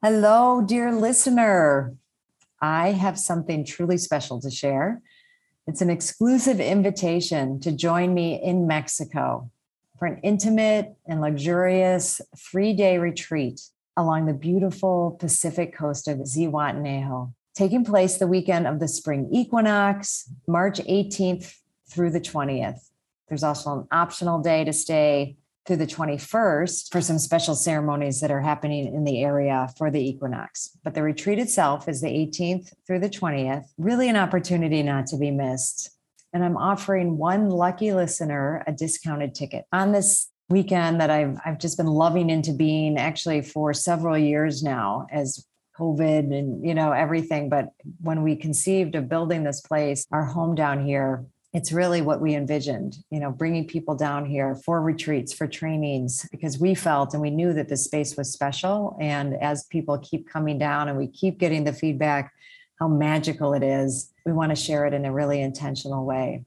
Hello, dear listener. I have something truly special to share. It's an exclusive invitation to join me in Mexico for an intimate and luxurious 3-day retreat along the beautiful Pacific coast of Zihuatanejo, taking place the weekend of the spring equinox, March 18th through the 20th. There's also an optional day to stay through the 21st for some special ceremonies that are happening in the area for the equinox. But the retreat itself is the 18th through the 20th, really an opportunity not to be missed. And I'm offering one lucky listener a discounted ticket on this weekend that I've just been loving into being actually for several years now as COVID and, everything. But when we conceived of building this place, our home down here, it's really what we envisioned, bringing people down here for retreats, for trainings, because we felt and we knew that this space was special. And as people keep coming down and we keep getting the feedback, how magical it is, we want to share it in a really intentional way.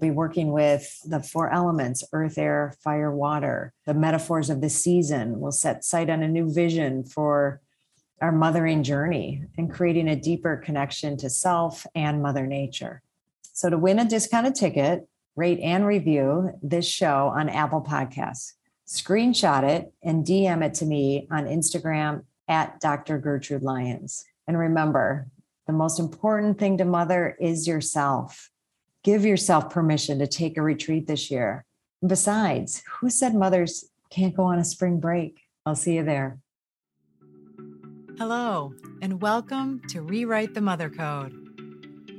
Be working with the 4 elements, earth, air, fire, water, the metaphors of the season. We'll set sight on a new vision for our mothering journey and creating a deeper connection to self and Mother Nature. So to win a discounted ticket, rate and review this show on Apple Podcasts. Screenshot it and DM it to me on Instagram at Dr. Gertrude Lyons. And remember, the most important thing to mother is yourself. Give yourself permission to take a retreat this year. And besides, who said mothers can't go on a spring break? I'll see you there. Hello, and welcome to Rewrite the Mother Code.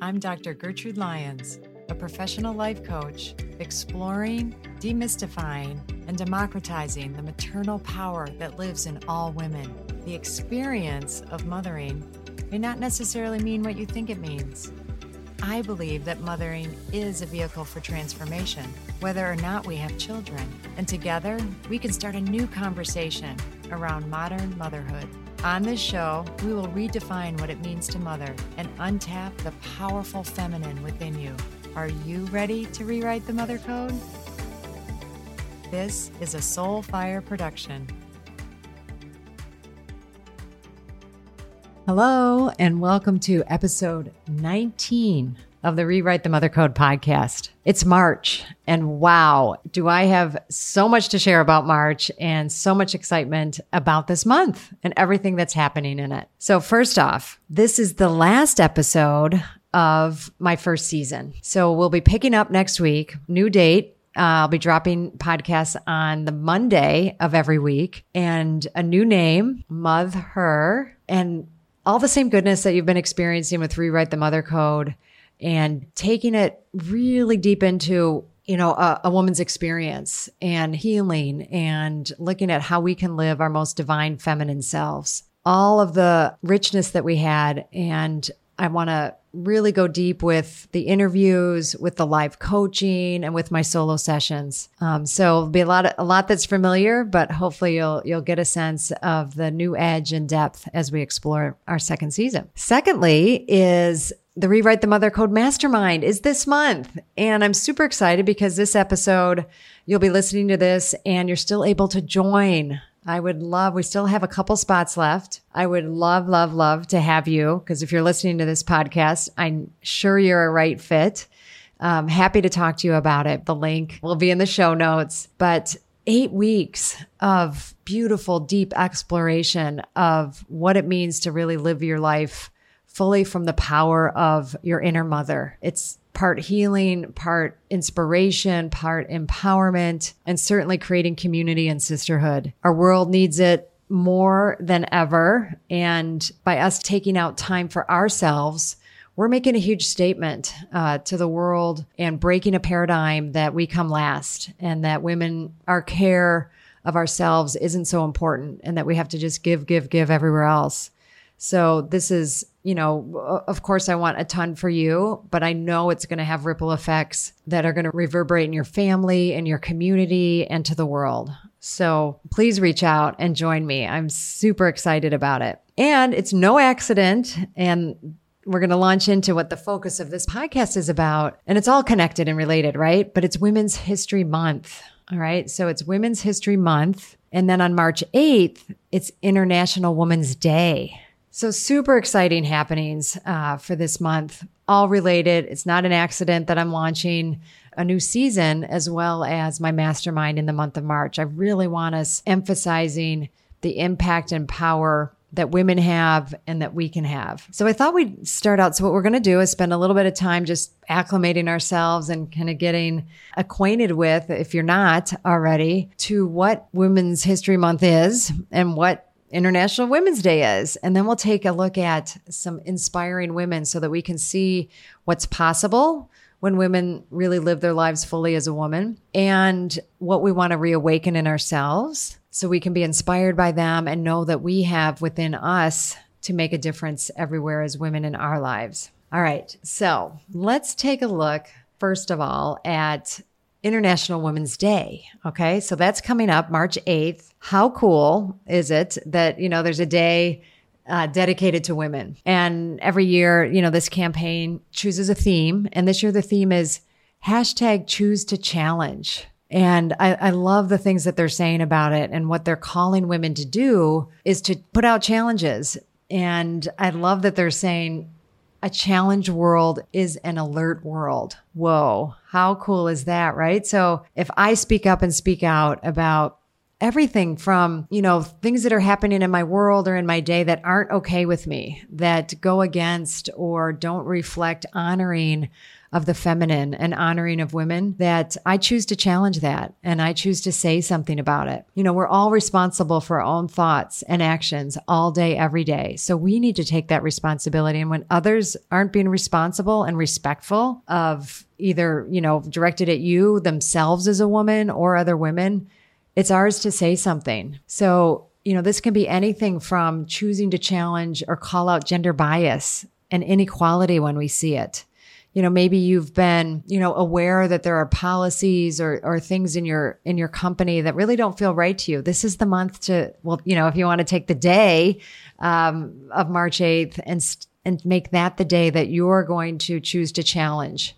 I'm Dr. Gertrude Lyons, a professional life coach exploring, demystifying, and democratizing the maternal power that lives in all women. The experience of mothering may not necessarily mean what you think it means. I believe that mothering is a vehicle for transformation, whether or not we have children. And together, we can start a new conversation around modern motherhood. On this show, we will redefine what it means to mother and untap the powerful feminine within you. Are you ready to rewrite the mother code? This is a Soulfire production. Hello, and welcome to episode 19 of the Rewrite the Mother Code podcast. It's March, and wow, do I have so much to share about March and so much excitement about this month and everything that's happening in it. So first off, this is the last episode of my first season. So we'll be picking up next week, new date. I'll be dropping podcasts on the Monday of every week, and a new name, Moth Her, and all the same goodness that you've been experiencing with Rewrite the Mother Code, and taking it really deep into, a woman's experience and healing and looking at how we can live our most divine feminine selves. All of the richness that we had. And I want to really go deep with the interviews, with the live coaching, and with my solo sessions. So it'll be a lot that's familiar, but hopefully you'll get a sense of the new edge and depth as we explore our second season. Secondly is the Rewrite the Mother Code Mastermind is this month. And I'm super excited because this episode, you'll be listening to this and you're still able to join. We still have a couple spots left. I would love to have you, because if you're listening to this podcast, I'm sure you're a right fit. Happy to talk to you about it. The link will be in the show notes. But 8 weeks of beautiful, deep exploration of what it means to really live your life fully from the power of your inner mother. It's part healing, part inspiration, part empowerment, and certainly creating community and sisterhood. Our world needs it more than ever. And by us taking out time for ourselves, we're making a huge statement to the world and breaking a paradigm that we come last and that women, our care of ourselves isn't so important and that we have to just give everywhere else. So this is, of course I want a ton for you, but I know it's going to have ripple effects that are going to reverberate in your family and your community and to the world. So please reach out and join me. I'm super excited about it. And it's no accident. And we're going to launch into what the focus of this podcast is about. And it's all connected and related, right? But it's Women's History Month. All right. So it's Women's History Month. And then on March 8th, it's International Women's Day. So super exciting happenings for this month, all related. It's not an accident that I'm launching a new season as well as my mastermind in the month of March. I really want us emphasizing the impact and power that women have and that we can have. So I thought we'd start out. So what we're going to do is spend a little bit of time just acclimating ourselves and kind of getting acquainted with, if you're not already, to what Women's History Month is and what International Women's Day is. And then we'll take a look at some inspiring women so that we can see what's possible when women really live their lives fully as a woman and what we want to reawaken in ourselves, so we can be inspired by them and know that we have within us to make a difference everywhere as women in our lives. All right, so let's take a look, first of all, at International Women's Day. Okay, so that's coming up March 8th. How cool is it that, you know, there's a day dedicated to women? And every year, you know, this campaign chooses a theme. And this year the theme is #ChooseToChallenge. And I love the things that they're saying about it, and what they're calling women to do is to put out challenges. And I love that they're saying a challenge world is an alert world. Whoa, how cool is that, right? So if I speak up and speak out about everything from, you know, things that are happening in my world or in my day that aren't okay with me, that go against or don't reflect honoring of the feminine and honoring of women, that I choose to challenge that and I choose to say something about it. You know, we're all responsible for our own thoughts and actions all day, every day. So we need to take that responsibility. And when others aren't being responsible and respectful of either, you know, directed at you themselves as a woman or other women, it's ours to say something. So, you know, this can be anything from choosing to challenge or call out gender bias and inequality when we see it. You know, maybe you've been, you know, aware that there are policies or things in your company that really don't feel right to you. This is the month to, well, you know, if you want to take the day of March 8th and make that the day that you're going to choose to challenge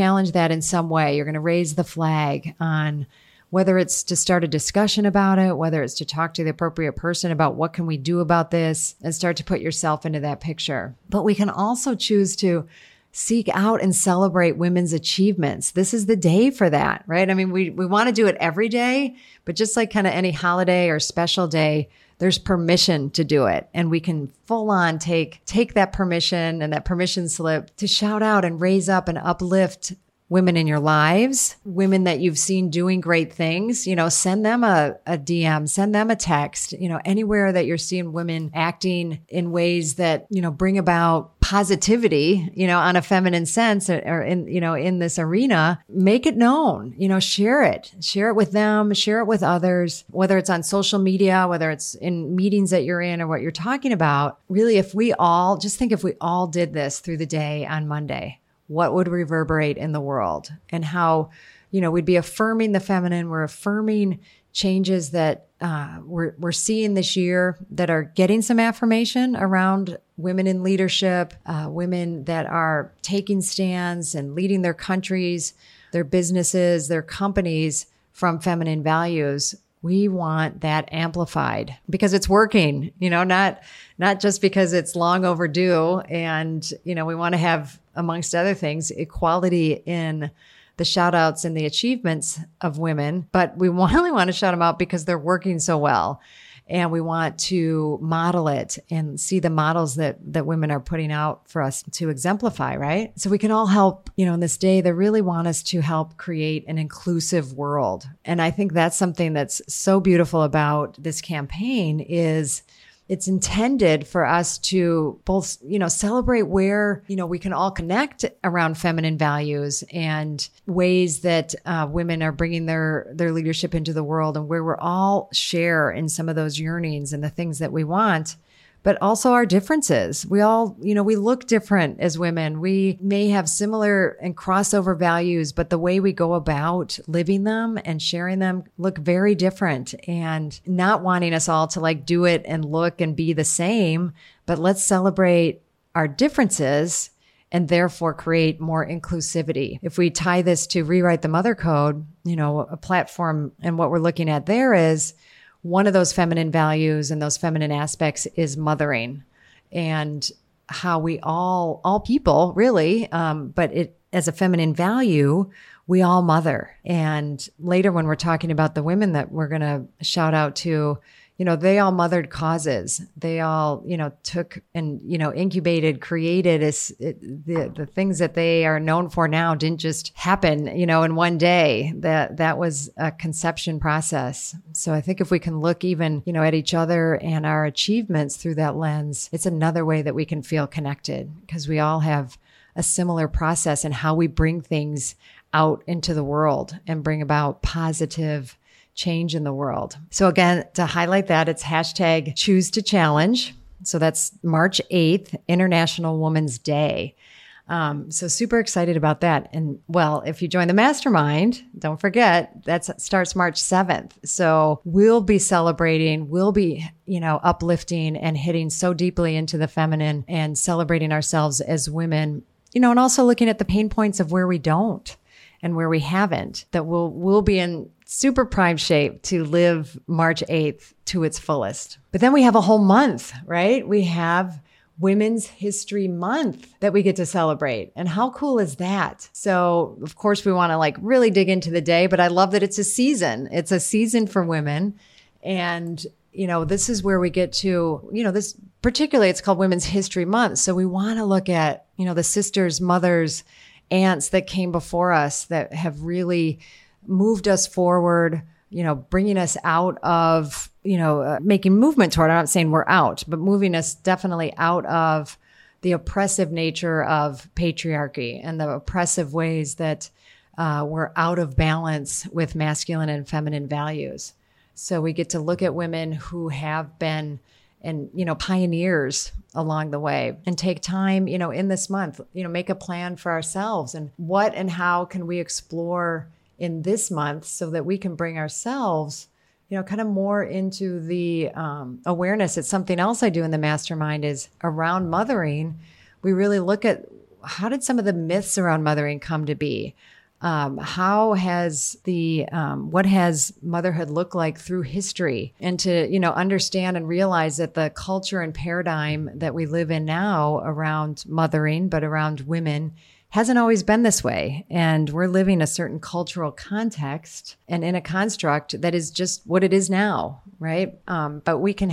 that in some way. You're going to raise the flag on whether it's to start a discussion about it, whether it's to talk to the appropriate person about what can we do about this, and start to put yourself into that picture. But we can also choose to seek out and celebrate women's achievements. This is the day for that, right? I mean, we want to do it every day, but just like kind of any holiday or special day, there's permission to do it. And we can full on take that permission and that permission slip to shout out and raise up and uplift women in your lives, women that you've seen doing great things. You know, send them a DM, send them a text, you know, anywhere that you're seeing women acting in ways that, you know, bring about positivity, you know, on a feminine sense or in, you know, in this arena, make it known, you know, share it with them, share it with others, whether it's on social media, whether it's in meetings that you're in or what you're talking about. Really, if we all just think, if we all did this through the day on Monday, what would reverberate in the world, and how, you know, we'd be affirming the feminine. We're affirming changes that we're seeing this year that are getting some affirmation around women in leadership, women that are taking stands and leading their countries, their businesses, their companies from feminine values. We want that amplified because it's working, you know, not just because it's long overdue. And, you know, we want to have, amongst other things, equality in the shout outs and the achievements of women, but we really want to shout them out because they're working so well. And we want to model it and see the models that women are putting out for us to exemplify, right? So we can all help, you know, in this day, they really want us to help create an inclusive world. And I think that's something that's so beautiful about this campaign is it's intended for us to both, you know, celebrate where, you know, we can all connect around feminine values and ways that women are bringing their leadership into the world, and where we're all share in some of those yearnings and the things that we want, but also our differences. We all, you know, we look different as women. We may have similar and crossover values, but the way we go about living them and sharing them look very different, and not wanting us all to like do it and look and be the same, but let's celebrate our differences and therefore create more inclusivity. If we tie this to Rewrite the Mother Code, you know, a platform, and what we're looking at there is one of those feminine values and those feminine aspects is mothering, and how we all people really, but it as a feminine value, we all mother. And later when we're talking about the women that we're going to shout out to, you know, they all mothered causes. They all, you know, took and, you know, incubated, created the things that they are known for now didn't just happen, you know, in one day. That was a conception process. So I think if we can look even, you know, at each other and our achievements through that lens, it's another way that we can feel connected, because we all have a similar process in how we bring things out into the world and bring about positive change in the world. So again, to highlight that, it's #ChooseToChallenge. So that's March 8th, International Women's Day. So super excited about that. And well, if you join the mastermind, don't forget, that starts March 7th. So we'll be celebrating, we'll be, you know, uplifting and hitting so deeply into the feminine and celebrating ourselves as women, you know, and also looking at the pain points of where we don't and where we haven't, that we'll be in super prime shape to live March 8th to its fullest. But then we have a whole month, right? We have Women's History Month that we get to celebrate. And how cool is that? So of course we want to like really dig into the day, but I love that it's a season. It's a season for women. And, you know, this is where we get to, you know, this particularly it's called Women's History Month. So we want to look at, you know, the sisters, mothers, aunts that came before us that have really moved us forward, you know, bringing us out of, you know, making movement toward, I'm not saying we're out, but moving us definitely out of the oppressive nature of patriarchy and the oppressive ways that we're out of balance with masculine and feminine values. So we get to look at women who have been, and, you know, pioneers along the way, and take time, you know, in this month, you know, make a plan for ourselves and what and how can we explore in this month so that we can bring ourselves, you know, kind of more into the awareness. It's something else I do in the mastermind is around mothering. We really look at how did some of the myths around mothering come to be? How has what has motherhood looked like through history? And to, you know, understand and realize that the culture and paradigm that we live in now around mothering, but around women, hasn't always been this way. And we're living a certain cultural context and in a construct that is just what it is now, right? But we can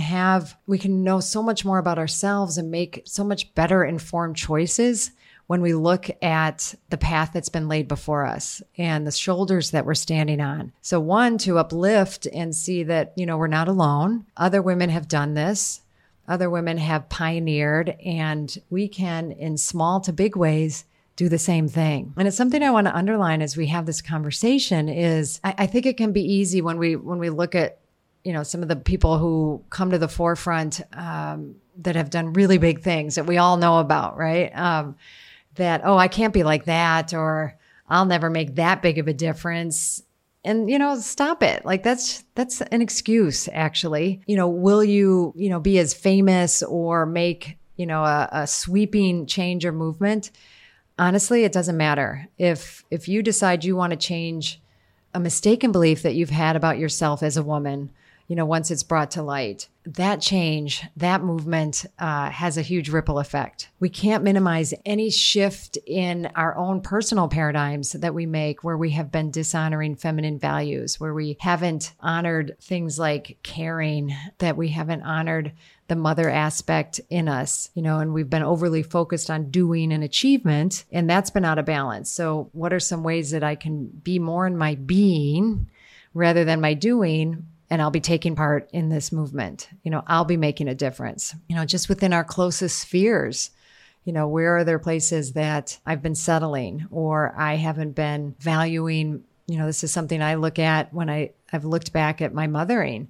know so much more about ourselves and make so much better informed choices when we look at the path that's been laid before us and the shoulders that we're standing on. So one, to uplift and see that, you know, we're not alone. Other women have done this. Other women have pioneered, and we can, in small to big ways, do the same thing. And it's something I want to underline as we have this conversation is I think it can be easy when we look at, you know, some of the people who come to the forefront that have done really big things that we all know about, right? That, oh, I can't be like that, or I'll never make that big of a difference. And, you know, stop it. Like that's an excuse, actually. You know, will you, you know, be as famous or make, you know, a sweeping change or movement? Honestly, it doesn't matter. If you decide you want to change a mistaken belief that you've had about yourself as a woman, you know, once it's brought to light, that change, that movement has a huge ripple effect. We can't minimize any shift in our own personal paradigms that we make where we have been dishonoring feminine values, where we haven't honored things like caring, that we haven't honored the mother aspect in us, you know, and we've been overly focused on doing and achievement, and that's been out of balance. So what are some ways that I can be more in my being rather than my doing? And I'll be taking part in this movement. You know, I'll be making a difference, you know, just within our closest spheres. You know, where are there places that I've been settling or I haven't been valuing? You know, this is something I look at when I've looked back at my mothering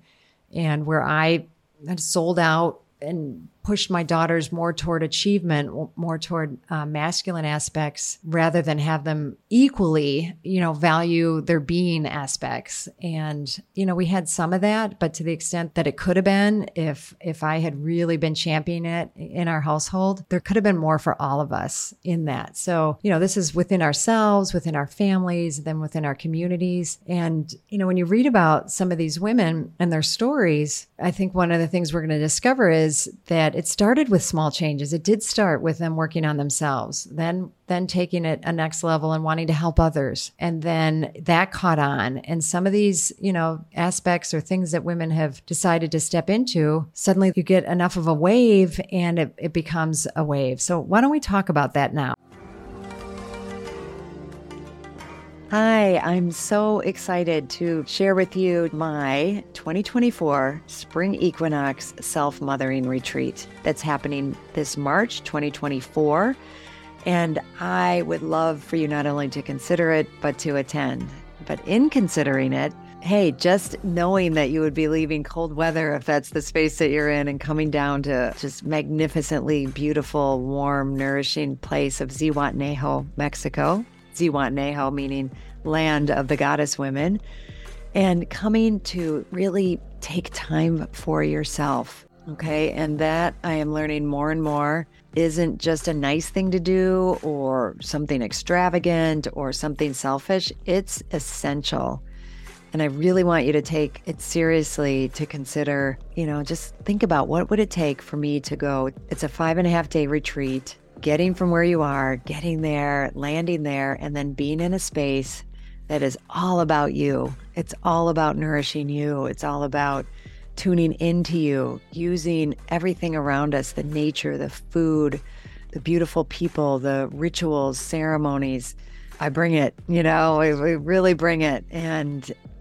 and where I had sold out and pushed my daughters more toward achievement, more toward masculine aspects, rather than have them equally, you know, value their being aspects. And, you know, we had some of that, but to the extent that it could have been, if I had really been championing it in our household, there could have been more for all of us in that. So, you know, this is within ourselves, within our families, then within our communities. And, you know, when you read about some of these women and their stories, I think one of the things we're going to discover is that it started with small changes. It did start with them working on themselves, then taking it a next level and wanting to help others. And then that caught on. And some of these, you know, aspects or things that women have decided to step into, suddenly you get enough of a wave and it becomes a wave. So why don't we talk about that now? Hi, I'm so excited to share with you my 2024 Spring Equinox Self-Mothering Retreat that's happening this March 2024. And I would love for you not only to consider it, but to attend. But in considering it, hey, just knowing that you would be leaving cold weather, if that's the space that you're in, and coming down to just magnificently beautiful, warm, nourishing place of Zihuatanejo, Mexico. Zihuatanejo meaning land of the goddess women. And coming to really take time for yourself. Okay, and that, I am learning more and more, isn't just a nice thing to do or something extravagant or something selfish. It's essential. And I really want you to take it seriously, to consider, you know, just think about what would it take for me to go. It's a 5.5-day retreat, getting from where you are, getting there, landing there, and then being in a space that is all about you. It's all about nourishing you. It's all about tuning into you, using everything around us, the nature, the food, the beautiful people, the rituals, ceremonies. I bring it, you know, we really bring it. And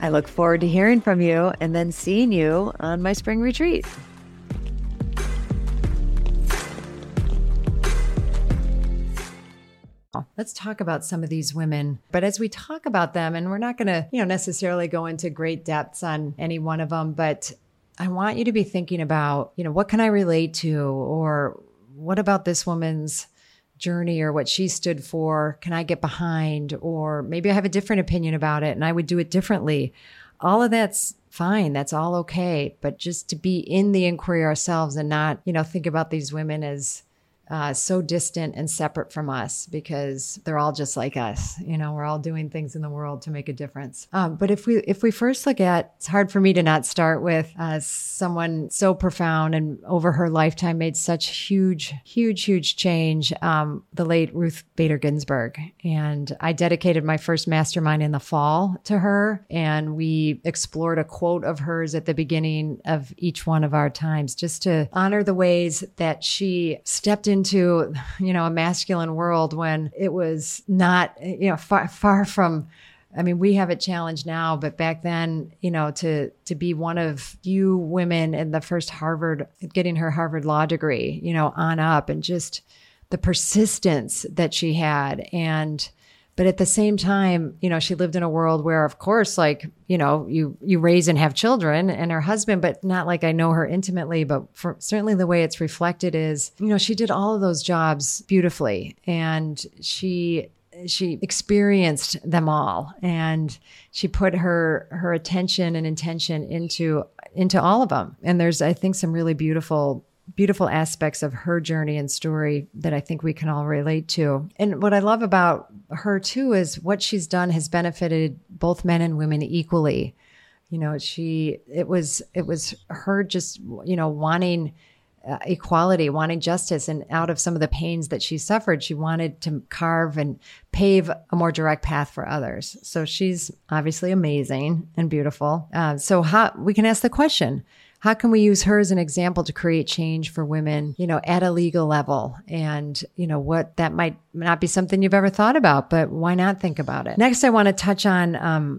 I look forward to hearing from you and then seeing you on my spring retreat. Let's talk about some of these women. But as we talk about them, and we're not going to, you know, necessarily go into great depths on any one of them, but I want you to be thinking about, you know, what can I relate to, or what about this woman's journey or what she stood for can I get behind, or maybe I have a different opinion about it and I would do it differently. All of that's fine. That's all okay. But just to be in the inquiry ourselves and not, you know, think about these women as so distant and separate from us, because they're all just like us. You know, we're all doing things in the world to make a difference. But if we first look at, it's hard for me to not start with someone so profound and over her lifetime made such huge change, the late Ruth Bader Ginsburg. And I dedicated my first mastermind in the fall to her. And we explored a quote of hers at the beginning of each one of our times, just to honor the ways that she stepped into, you know, a masculine world when it was not, you know, far from, I mean, we have it challenged now, but back then, you know, to be one of few women in the first Harvard, getting her Harvard law degree, you know, on up, and just the persistence that she had. And, but at the same time, you know, she lived in a world where, of course, like, you know, you raise and have children and her husband, but not like I know her intimately, but for, certainly the way it's reflected is, you know, she did all of those jobs beautifully and she experienced them all, and she put her attention and intention into all of them. And there's, I think, some really beautiful aspects of her journey and story that I think we can all relate to. And what I love about her too is what she's done has benefited both men and women equally. You know, it was her just, you know, wanting equality, wanting justice, and out of some of the pains that she suffered, she wanted to carve and pave a more direct path for others. So she's obviously amazing and beautiful. So how we can ask the question, how can we use her as an example to create change for women, you know, at a legal level? And, you know, what that might not be something you've ever thought about, but why not think about it? Next, I want to touch on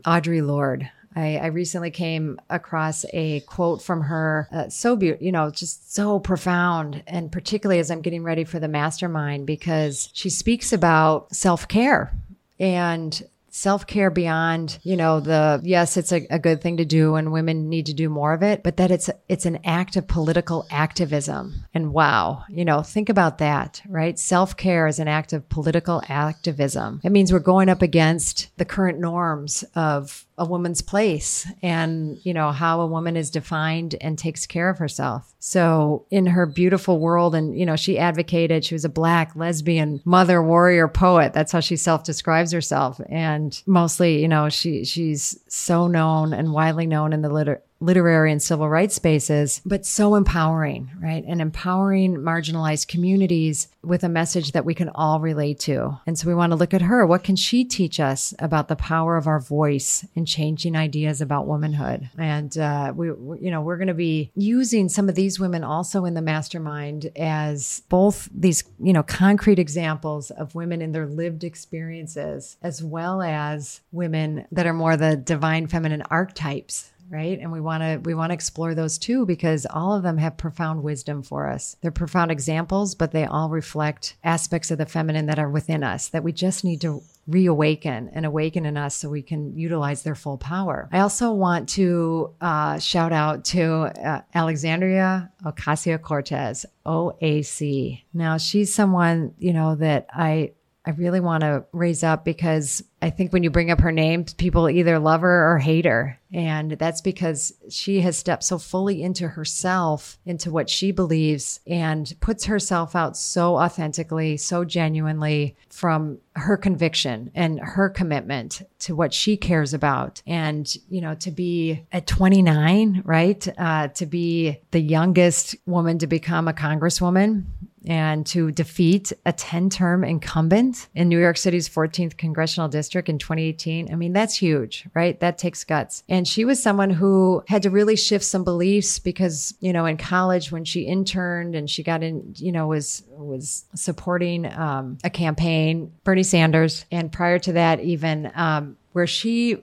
Audre Lorde. I recently came across a quote from her, so beautiful, you know, just so profound. And particularly as I'm getting ready for the mastermind, because she speaks about self-care and self-care beyond, you know, the, yes, it's a good thing to do and women need to do more of it, but that it's an act of political activism. And wow, you know, think about that, right? Self-care is an act of political activism. It means we're going up against the current norms of a woman's place and, you know, how a woman is defined and takes care of herself. So in her beautiful world, and, you know, she advocated, she was a Black lesbian mother, warrior, poet. That's how she self-describes herself. And mostly, you know, she's so known and widely known in the literary and civil rights spaces, but so empowering, right? And empowering marginalized communities with a message that we can all relate to. And so we want to look at her. What can she teach us about the power of our voice and changing ideas about womanhood? And you know, we're going to be using some of these women also in the mastermind as both these, you know, concrete examples of women in their lived experiences, as well as women that are more the divine feminine archetypes. Right. And we want to explore those too, because all of them have profound wisdom for us. They're profound examples, but they all reflect aspects of the feminine that are within us that we just need to reawaken and awaken in us so we can utilize their full power. I also want to shout out to Alexandria Ocasio-Cortez, OAC. Now, she's someone, you know, that I really want to raise up, because I think when you bring up her name, people either love her or hate her. And that's because she has stepped so fully into herself, into what she believes, and puts herself out so authentically, so genuinely from her conviction and her commitment to what she cares about. And, you know, to be at 29, right? To be the youngest woman to become a congresswoman, and to defeat a 10-term incumbent in New York City's 14th congressional district in 2018. I mean, that's huge, right? That takes guts. And she was someone who had to really shift some beliefs, because, you know, in college when she interned and she got in, you know, was supporting a campaign, Bernie Sanders. And prior to that, even where she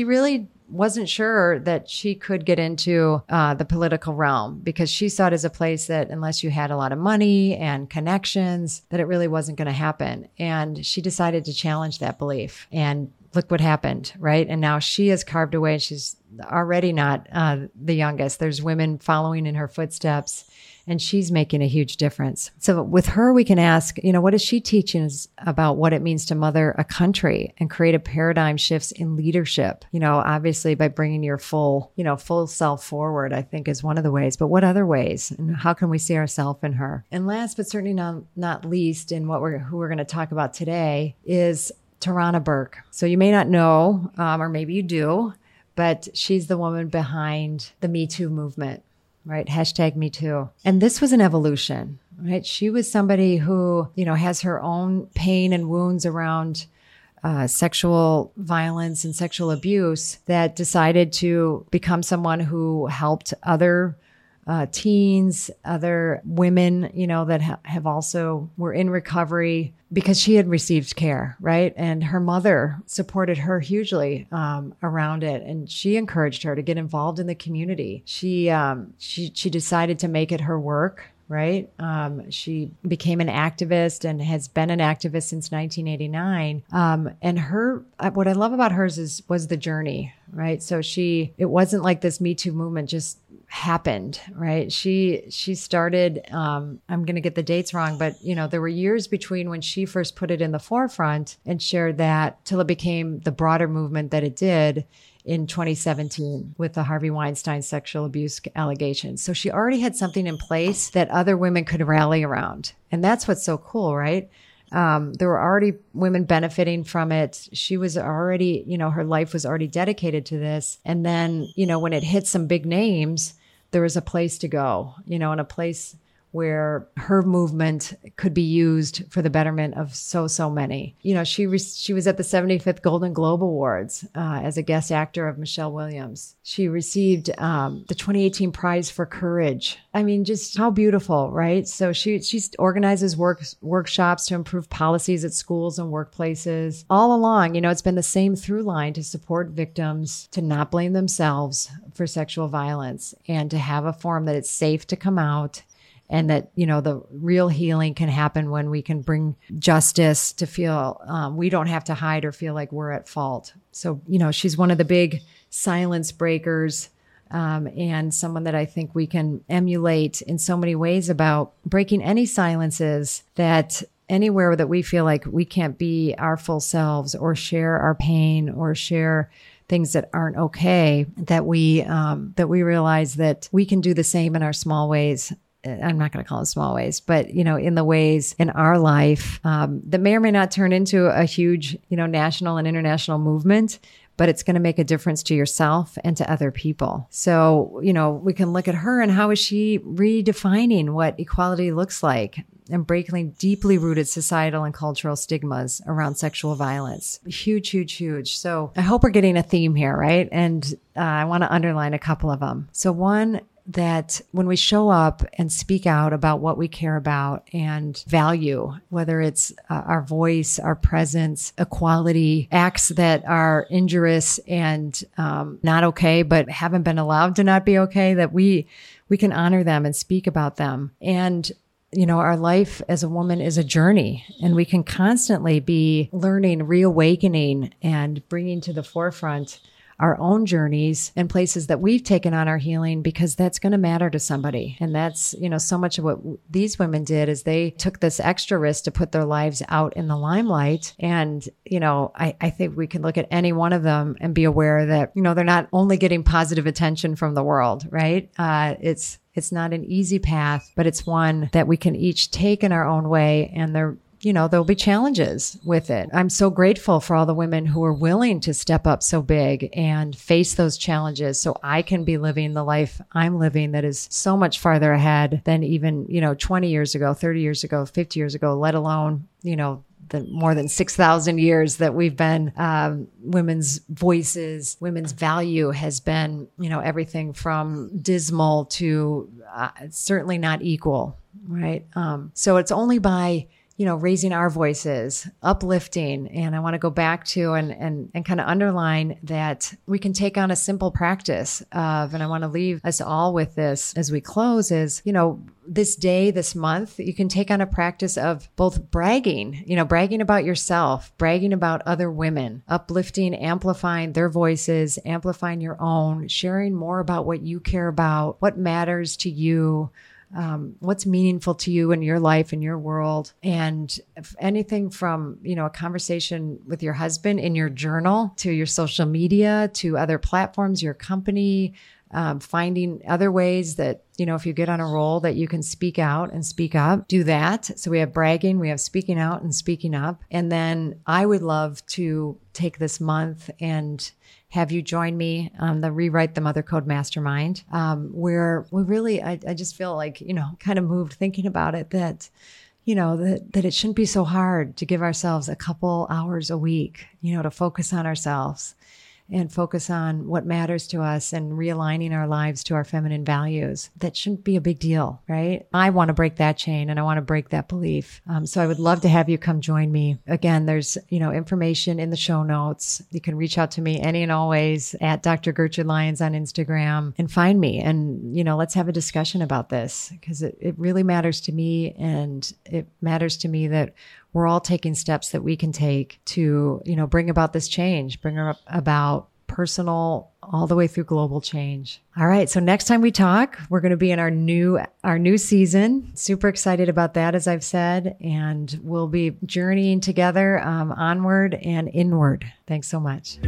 really wasn't sure that she could get into the political realm, because she saw it as a place that unless you had a lot of money and connections, that it really wasn't going to happen. And she decided to challenge that belief. And look what happened, right? And now she has carved away. She's already not the youngest. There's women following in her footsteps, and she's making a huge difference. So with her, we can ask, you know, what is she teaching us about what it means to mother a country and create a paradigm shifts in leadership? You know, obviously by bringing your full, you know, full self forward, I think is one of the ways, but what other ways, and how can we see ourselves in her? And last, but certainly not least, in what who we're going to talk about today is Tarana Burke. So you may not know, or maybe you do, but she's the woman behind the Me Too movement. Right? #MeToo. And this was an evolution, right? She was somebody who, you know, has her own pain and wounds around sexual violence and sexual abuse, that decided to become someone who helped other teens, other women, you know, that have also were in recovery, because she had received care, right? And her mother supported her hugely around it. And she encouraged her to get involved in the community. She decided to make it her work, right? She became an activist and has been an activist since 1989. And her, what I love about hers was the journey, right? So it wasn't like this Me Too movement just happened, right? She started, I'm going to get the dates wrong, but there were years between when she first put it in the forefront and shared that till it became the broader movement that it did in 2017 with the Harvey Weinstein sexual abuse allegations. So she already had something in place that other women could rally around. And that's what's so cool, right? There were already women benefiting from it. She was already, her life was already dedicated to this. And then, when it hit some big names, there was a place to go, and a place where her movement could be used for the betterment of so many. She was at the 75th Golden Globe Awards as a guest actor of Michelle Williams. She received the 2018 prize for courage. I mean, just how beautiful, right? So she organizes workshops to improve policies at schools and workplaces. All along, it's been the same through line to support victims to not blame themselves for sexual violence and to have a forum that it's safe to come out. And that, the real healing can happen when we can bring justice to feel we don't have to hide or feel like we're at fault. So, she's one of the big silence breakers and someone that I think we can emulate in so many ways about breaking any silences that anywhere that we feel like we can't be our full selves or share our pain or share things that aren't okay, that we realize that we can do the same in our small ways. I'm not going to call it small ways, but, in the ways in our life that may or may not turn into a huge, national and international movement, but it's going to make a difference to yourself and to other people. So, we can look at her and how is she redefining what equality looks like and breaking deeply rooted societal and cultural stigmas around sexual violence. Huge, huge, huge. So I hope we're getting a theme here, right? And I want to underline a couple of them. So one, that when we show up and speak out about what we care about and value, whether it's our voice, our presence, equality, acts that are injurious and not okay, but haven't been allowed to not be okay, that we can honor them and speak about them. And our life as a woman is a journey, and we can constantly be learning, reawakening, and bringing to the forefront our own journeys and places that we've taken on our healing, because that's going to matter to somebody. And that's, so much of what these women did is they took this extra risk to put their lives out in the limelight. And, I think we can look at any one of them and be aware that, they're not only getting positive attention from the world, right? It's not an easy path, but it's one that we can each take in our own way, and there'll be challenges with it. I'm so grateful for all the women who are willing to step up so big and face those challenges so I can be living the life I'm living that is so much farther ahead than even, 20 years ago, 30 years ago, 50 years ago, let alone, the more than 6,000 years that we've been, women's voices, women's value has been, everything from dismal to certainly not equal, right? So it's only by raising our voices, uplifting. And I want to go back to and kind of underline that we can take on a simple practice of, and I want to leave us all with this as we close is, this day, this month, you can take on a practice of both bragging, bragging about yourself, bragging about other women, uplifting, amplifying their voices, amplifying your own, sharing more about what you care about, what matters to you, what's meaningful to you in your life, in your world. And if anything from, a conversation with your husband in your journal to your social media, to other platforms, your company, finding other ways that, if you get on a roll that you can speak out and speak up, do that. So we have bragging, we have speaking out and speaking up. And then I would love to take this month and have you join me on the Rewrite the Mother Code Mastermind, where we really, I just feel like, kind of moved thinking about it, that, that it shouldn't be so hard to give ourselves a couple hours a week, to focus on ourselves and focus on what matters to us and realigning our lives to our feminine values. That shouldn't be a big deal, right? I want to break that chain and I want to break that belief. So I would love to have you come join me. Again, there's, information in the show notes. You can reach out to me any and always at Dr. Gertrude Lyons on Instagram and find me. And, let's have a discussion about this because it really matters to me. And it matters to me that we're all taking steps that we can take to, bring about this change, bring about personal all the way through global change. All right. So next time we talk, we're going to be in our new season. Super excited about that, as I've said, and we'll be journeying together onward and inward. Thanks so much.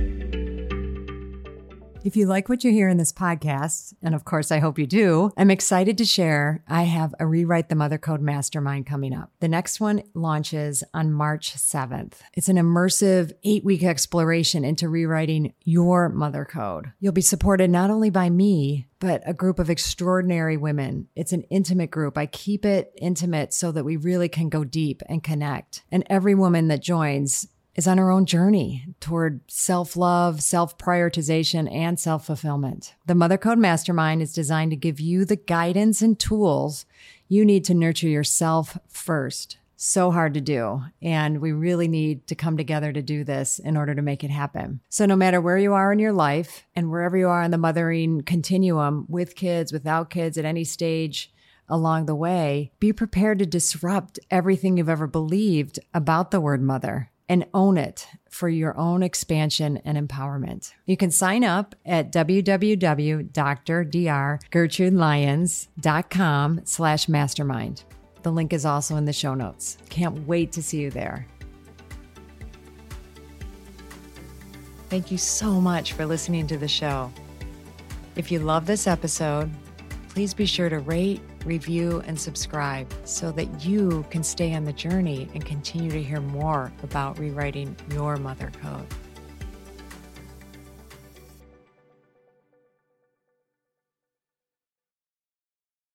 If you like what you hear in this podcast, and of course I hope you do, I'm excited to share I have a Rewrite the Mother Code Mastermind coming up. The next one launches on March 7th. It's an immersive 8-week exploration into rewriting your mother code. You'll be supported not only by me, but a group of extraordinary women. It's an intimate group. I keep it intimate so that we really can go deep and connect. And every woman that joins is on her own journey toward self-love, self-prioritization, and self-fulfillment. The Mother Code Mastermind is designed to give you the guidance and tools you need to nurture yourself first. So hard to do, and we really need to come together to do this in order to make it happen. So no matter where you are in your life and wherever you are on the mothering continuum, with kids, without kids, at any stage along the way, be prepared to disrupt everything you've ever believed about the word mother. And own it for your own expansion and empowerment. You can sign up at www.drgertrudelyons.com/mastermind. The link is also in the show notes. Can't wait to see you there. Thank you so much for listening to the show. If you love this episode, please be sure to rate, review, and subscribe so that you can stay on the journey and continue to hear more about rewriting your mother code.